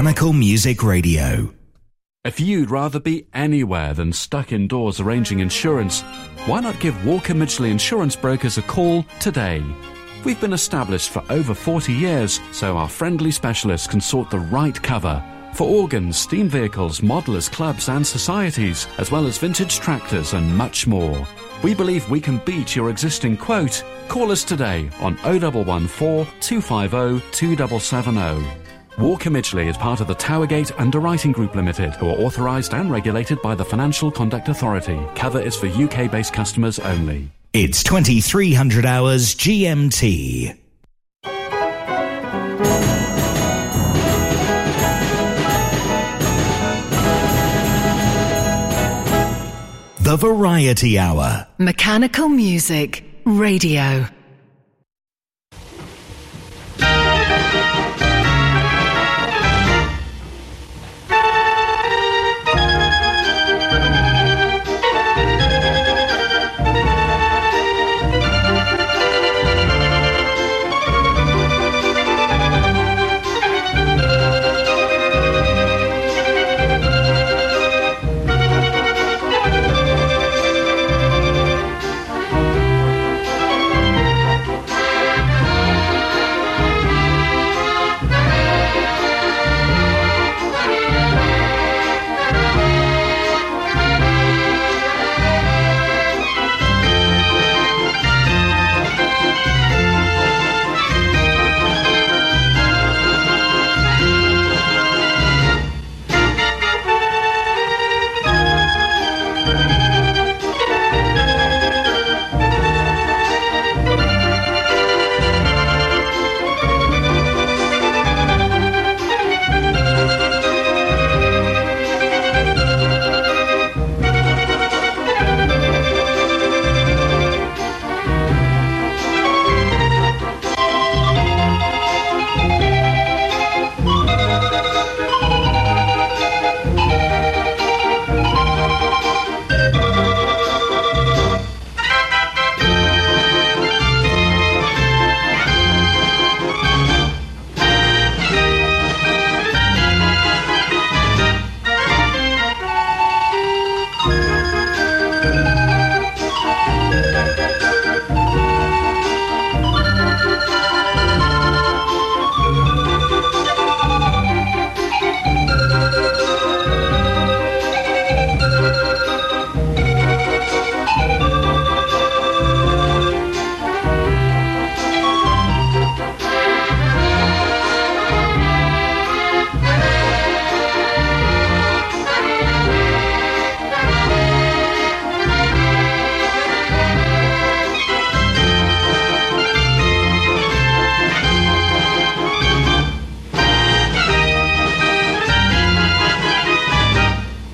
Mechanical Music Radio. If you'd rather be anywhere than stuck indoors arranging insurance, why not give Walker Mitchell Insurance Brokers a call today? We've been established for over 40 years, so our friendly specialists can sort the right cover for organs, steam vehicles, modelers, clubs and societies, as well as vintage tractors and much more. We believe we can beat your existing quote. Call us today on 0114 250 2770. Walker Mitchell is part of the Towergate Underwriting Group Limited, who are authorised and regulated by the Financial Conduct Authority. Cover is for UK-based customers only. It's 2300 hours GMT. The Variety Hour. Mechanical Music Radio.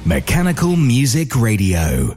Mechanical Music Radio.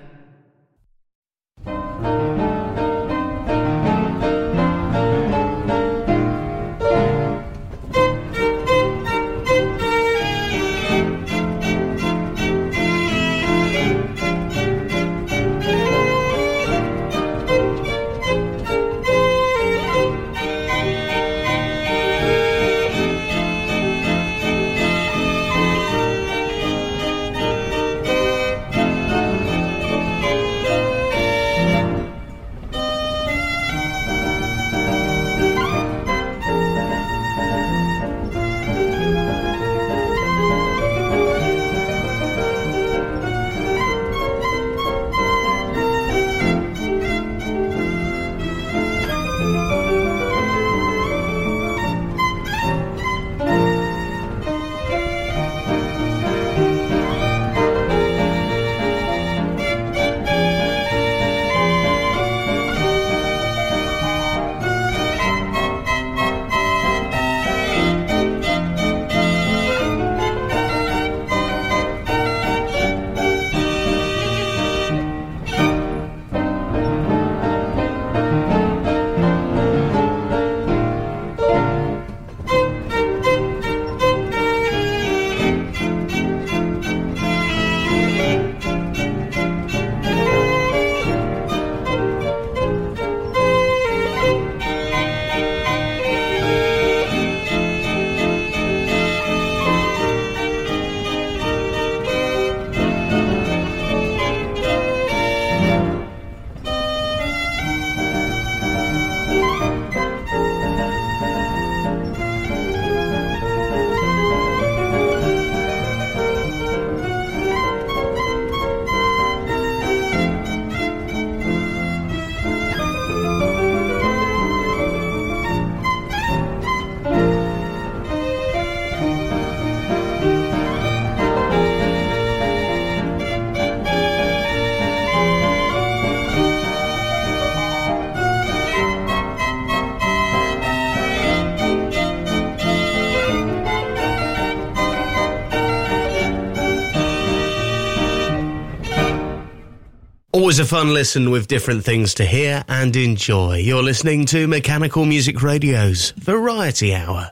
Always a fun listen with different things to hear and enjoy. You're listening to Mechanical Music Radio's Variety Hour.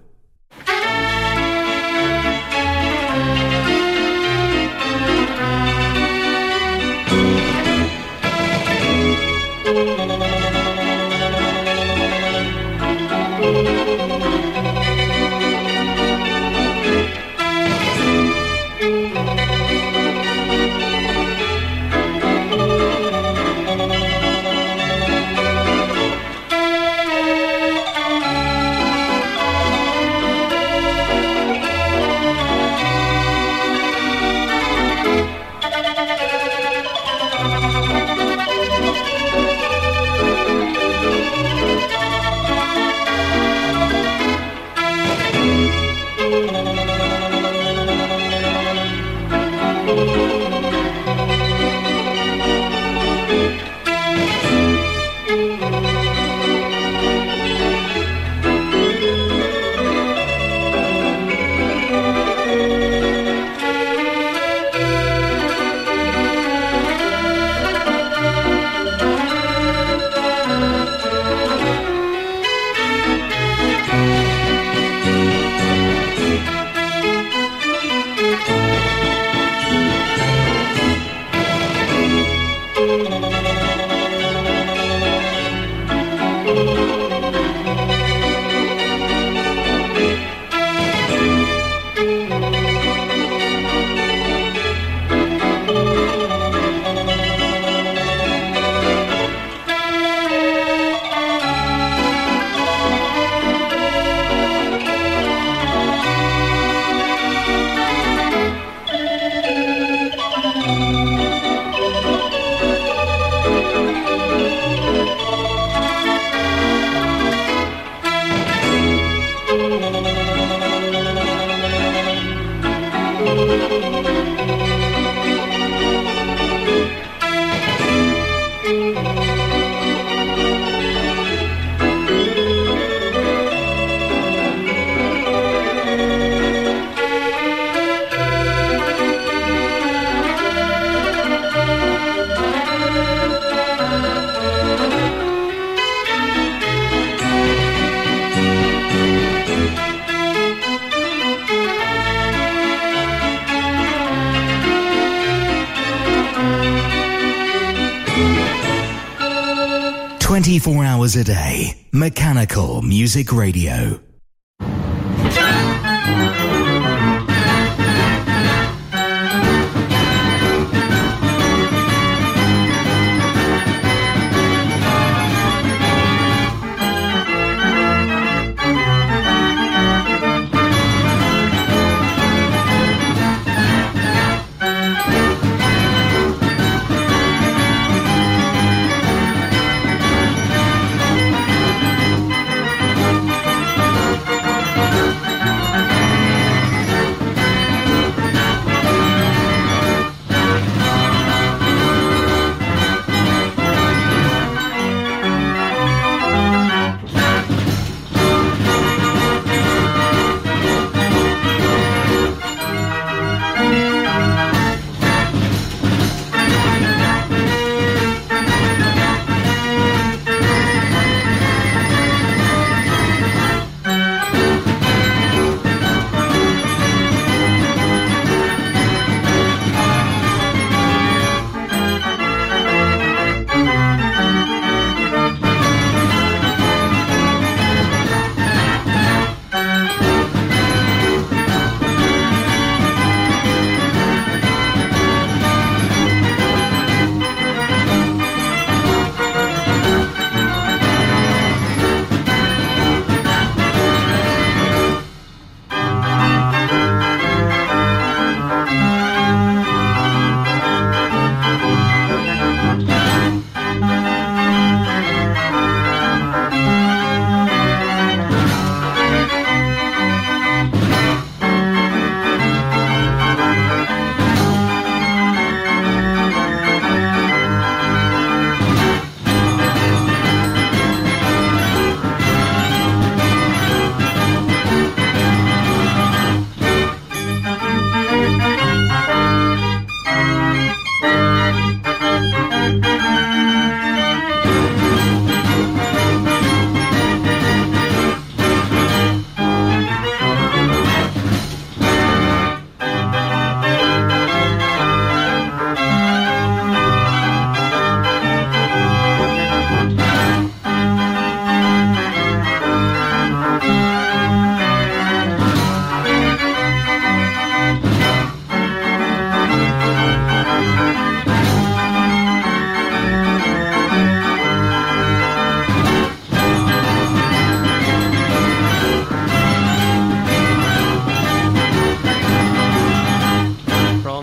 A day. Mechanical Music Radio.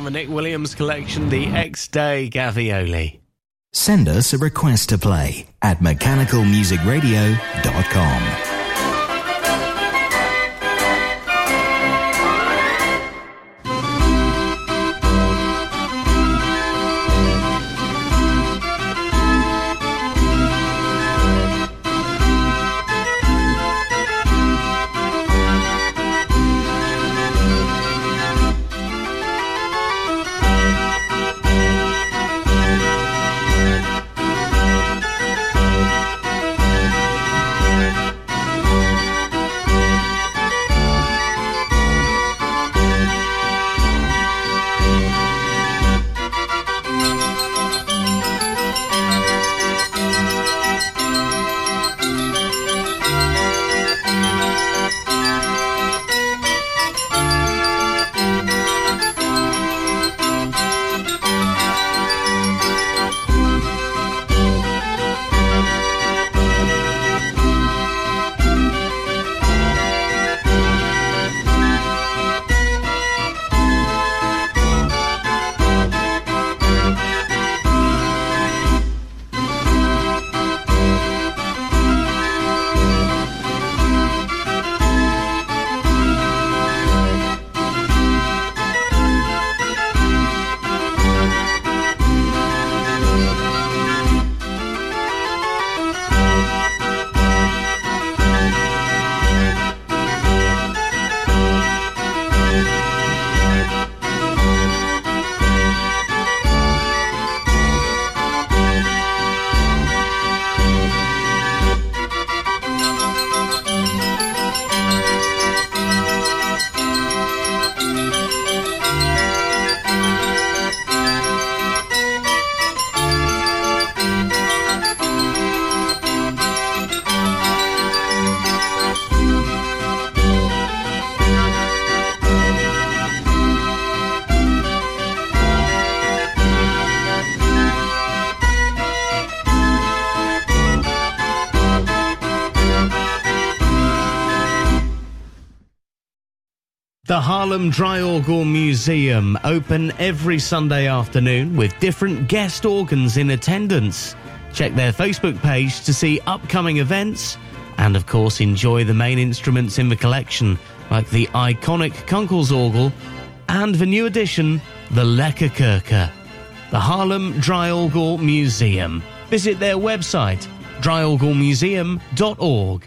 the Nick Williams collection, the X-Day Gavioli. Send us a request to play at mechanicalmusicradio.com. The Haarlem Draaiorgel Museum, open every Sunday afternoon with different guest organs in attendance. Check their Facebook page to see upcoming events and, of course, enjoy the main instruments in the collection, like the iconic Kunkels Orgel and the new addition, the Lekkerkerker. The Haarlem Draaiorgel Museum. Visit their website, draaiorgelmuseum.org.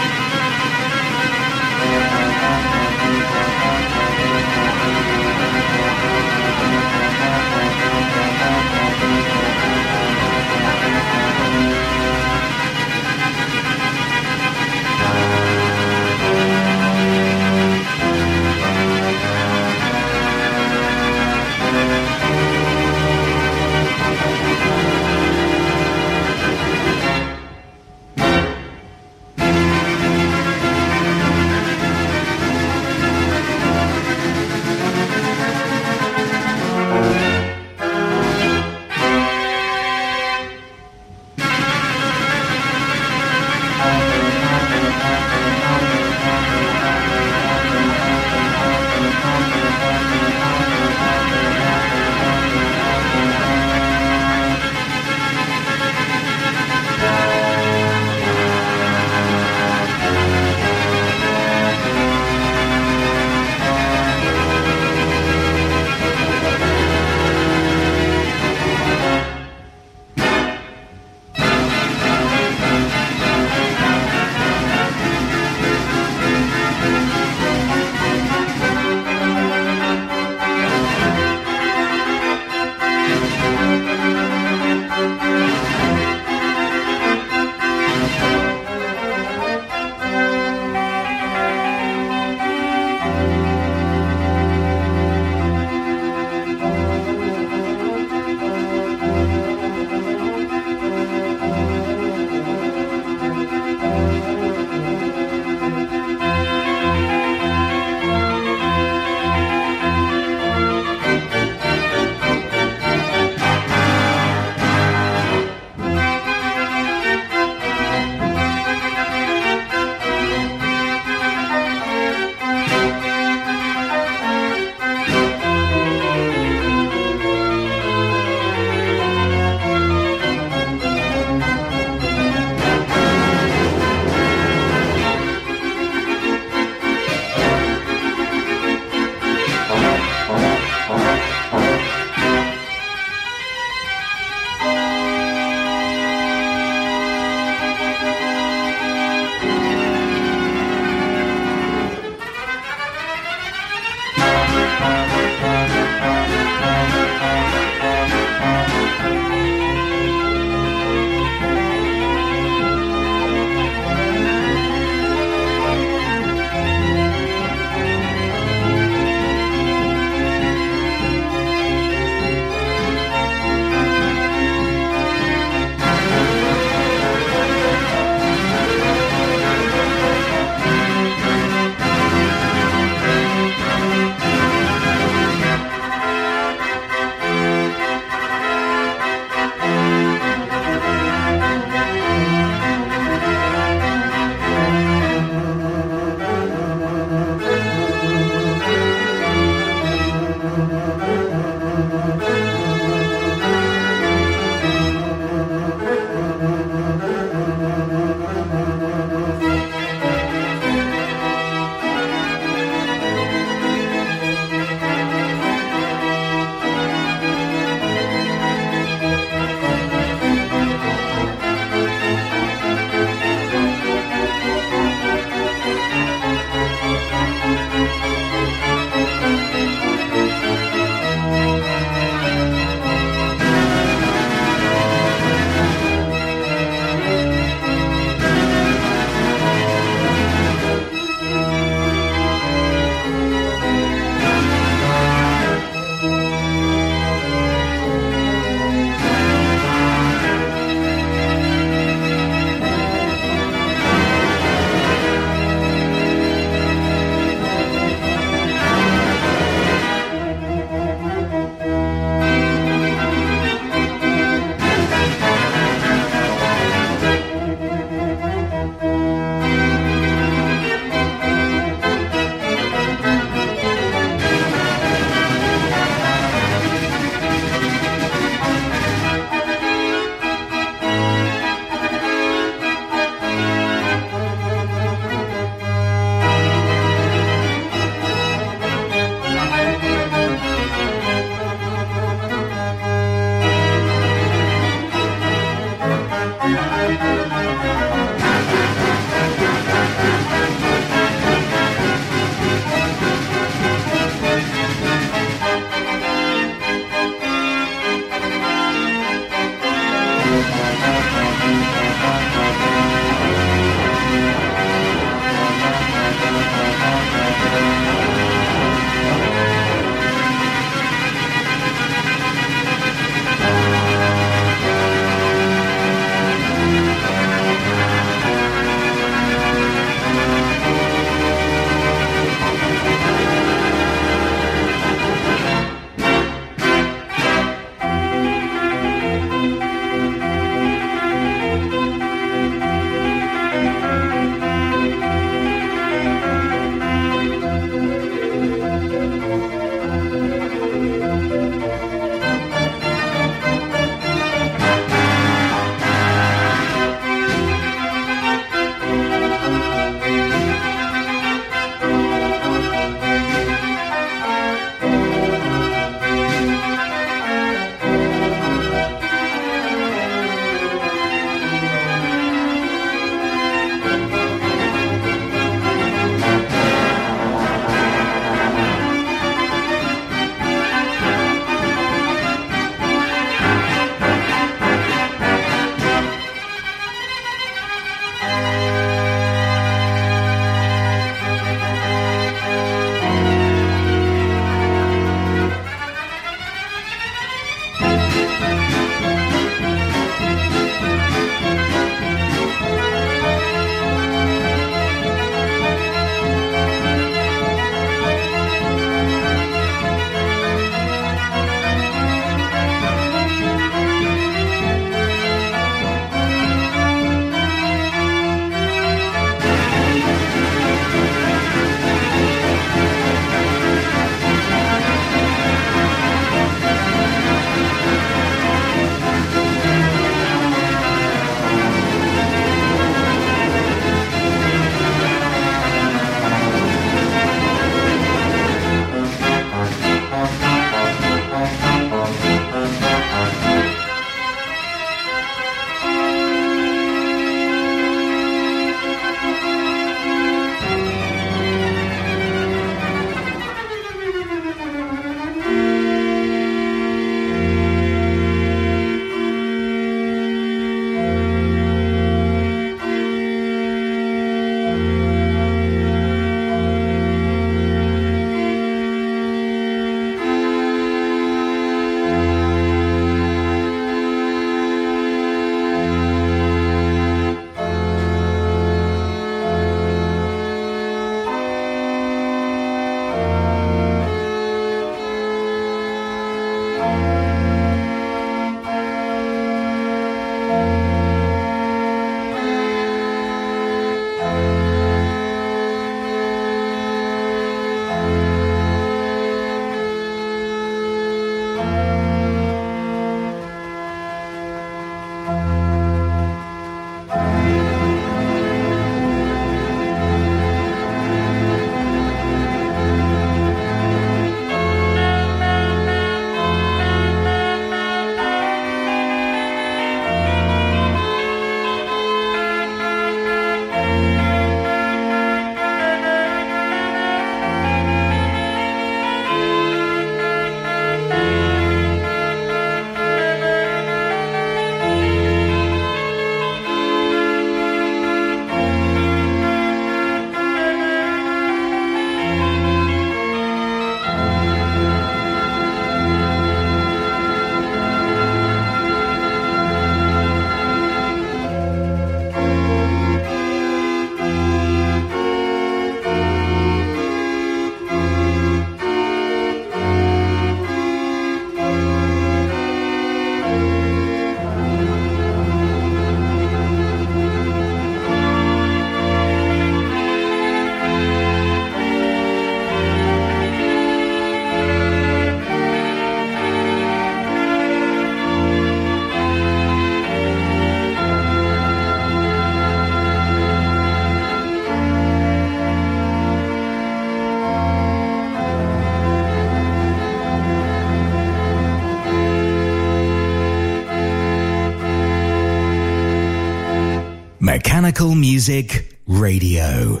Mechanical Music Radio.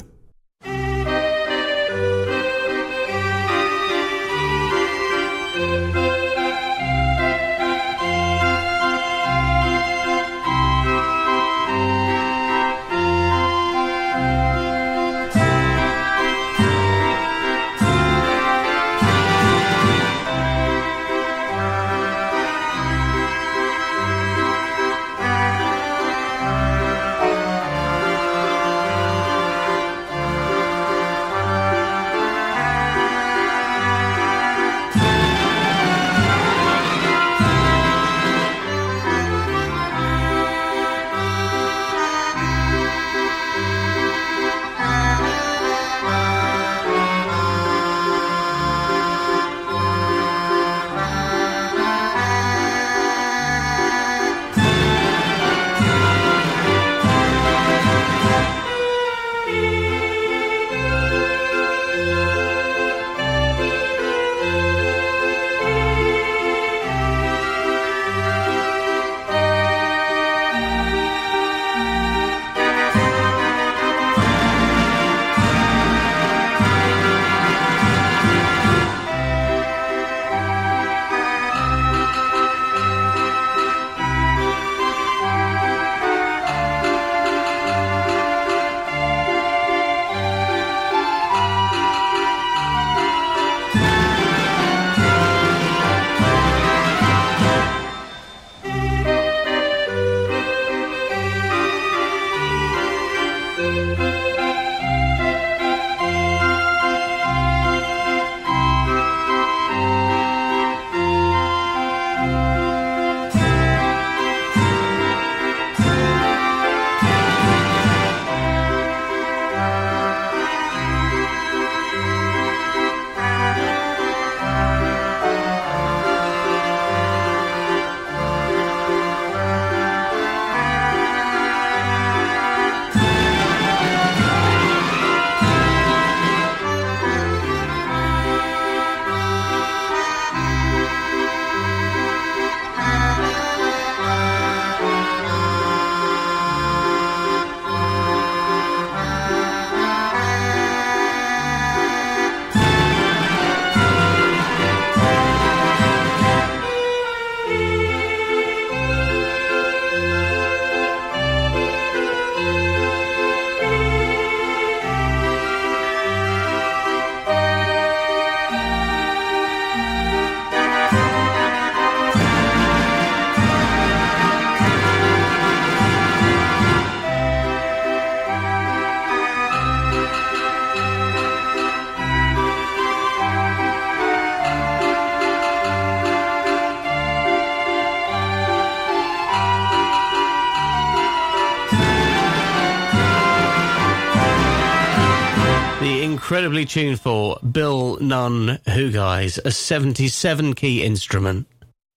Incredibly tuneful Bill Nunn Hughes, a 77-key instrument.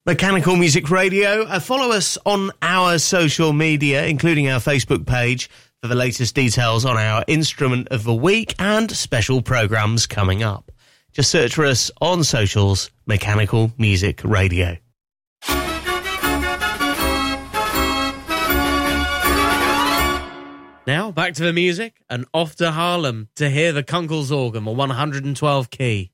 Mechanical Music Radio. Follow us on our social media, including our Facebook page, for the latest details on our instrument of the week and special programmes coming up. Just search for us on socials, Mechanical Music Radio. Now, back to the music, and off to Haarlem to hear the Kunkels Orgel, a 112 key.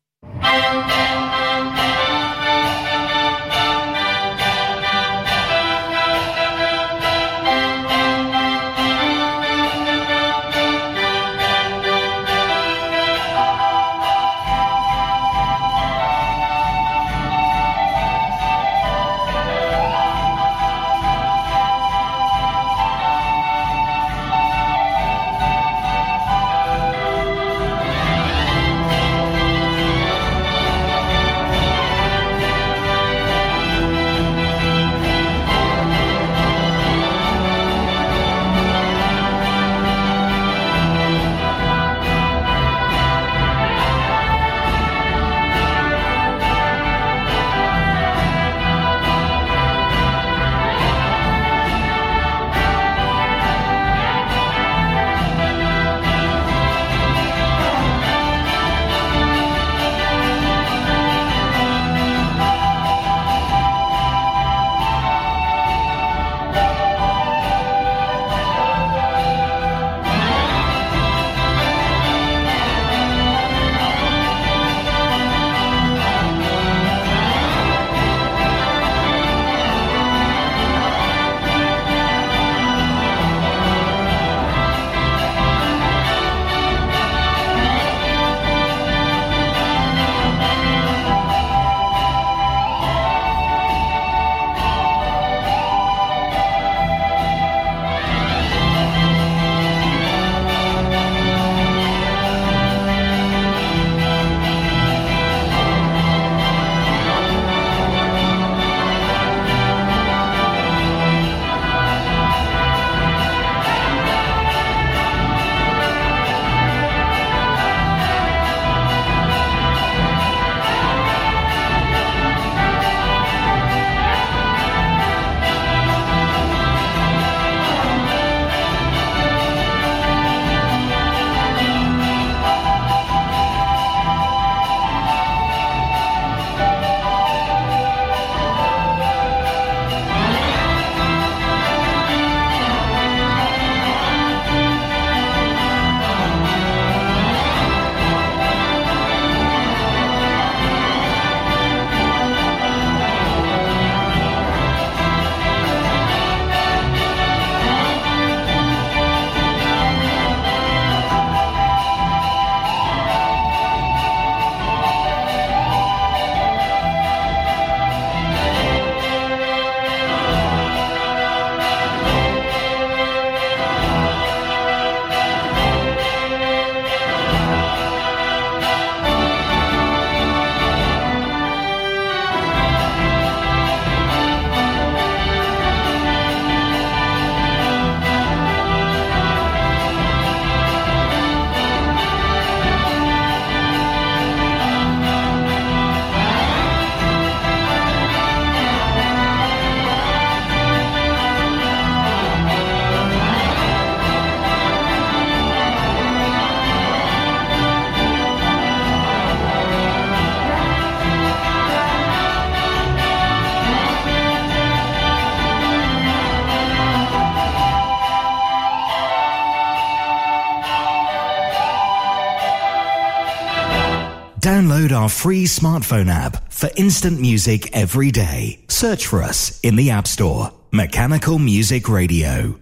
Download our free smartphone app for instant music every day. Search for us in the App Store. Mechanical Music Radio.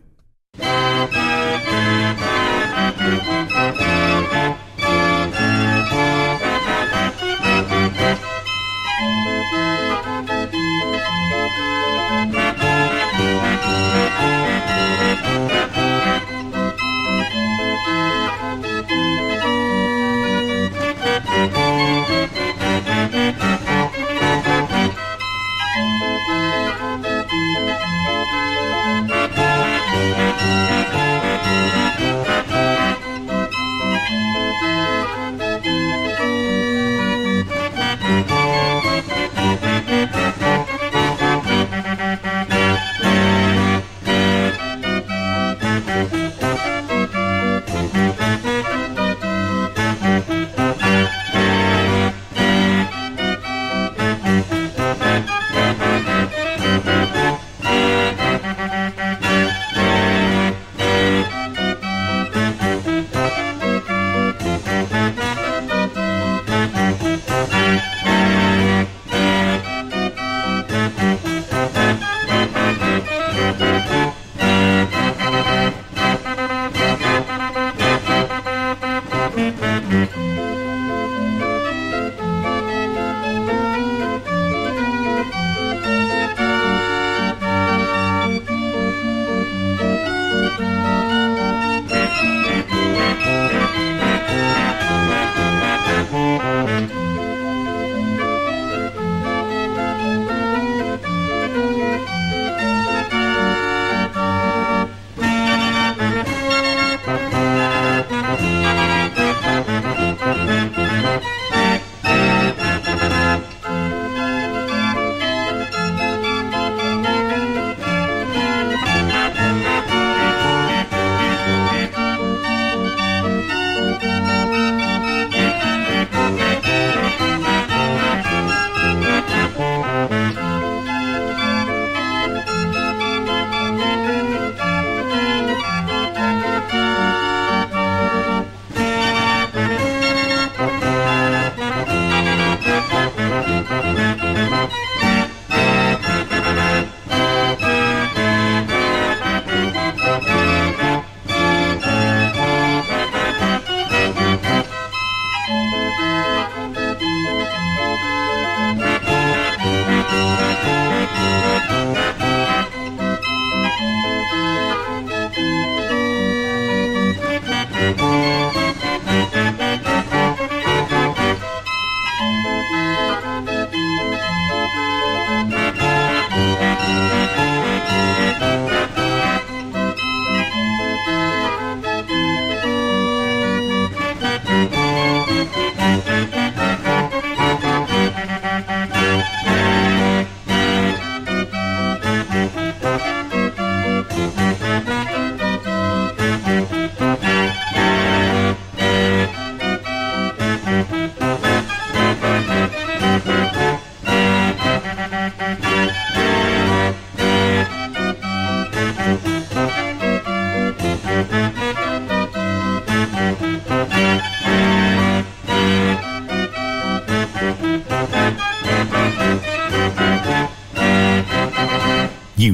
You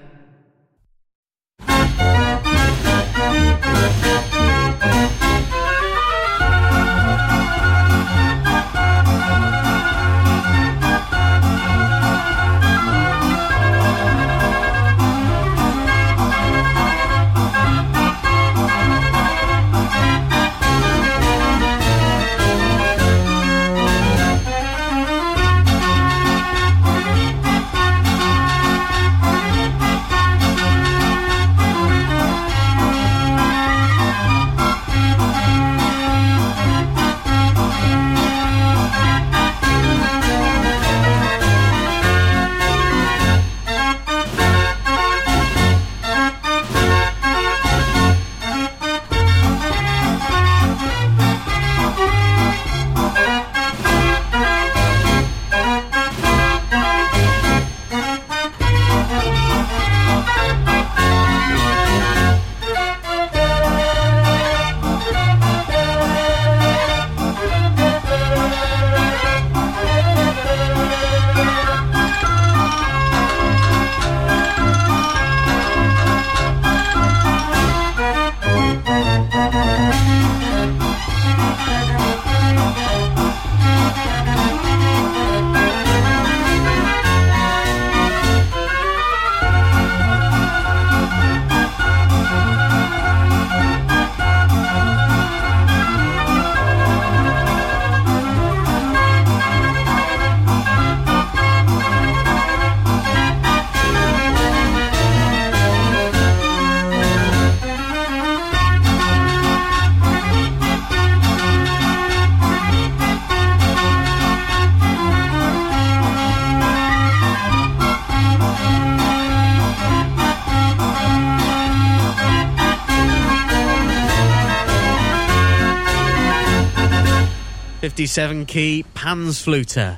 57-key Panzflöte.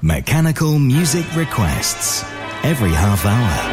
Mechanical music requests every half hour.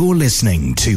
You're listening to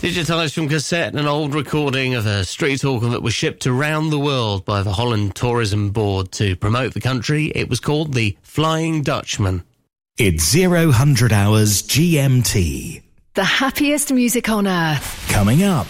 Digitized from cassette, an old recording of a street organ that was shipped around the world by the Holland Tourism Board to promote the country. It was called the Flying Dutchman. It's 00:00 GMT. The happiest music on earth. Coming up.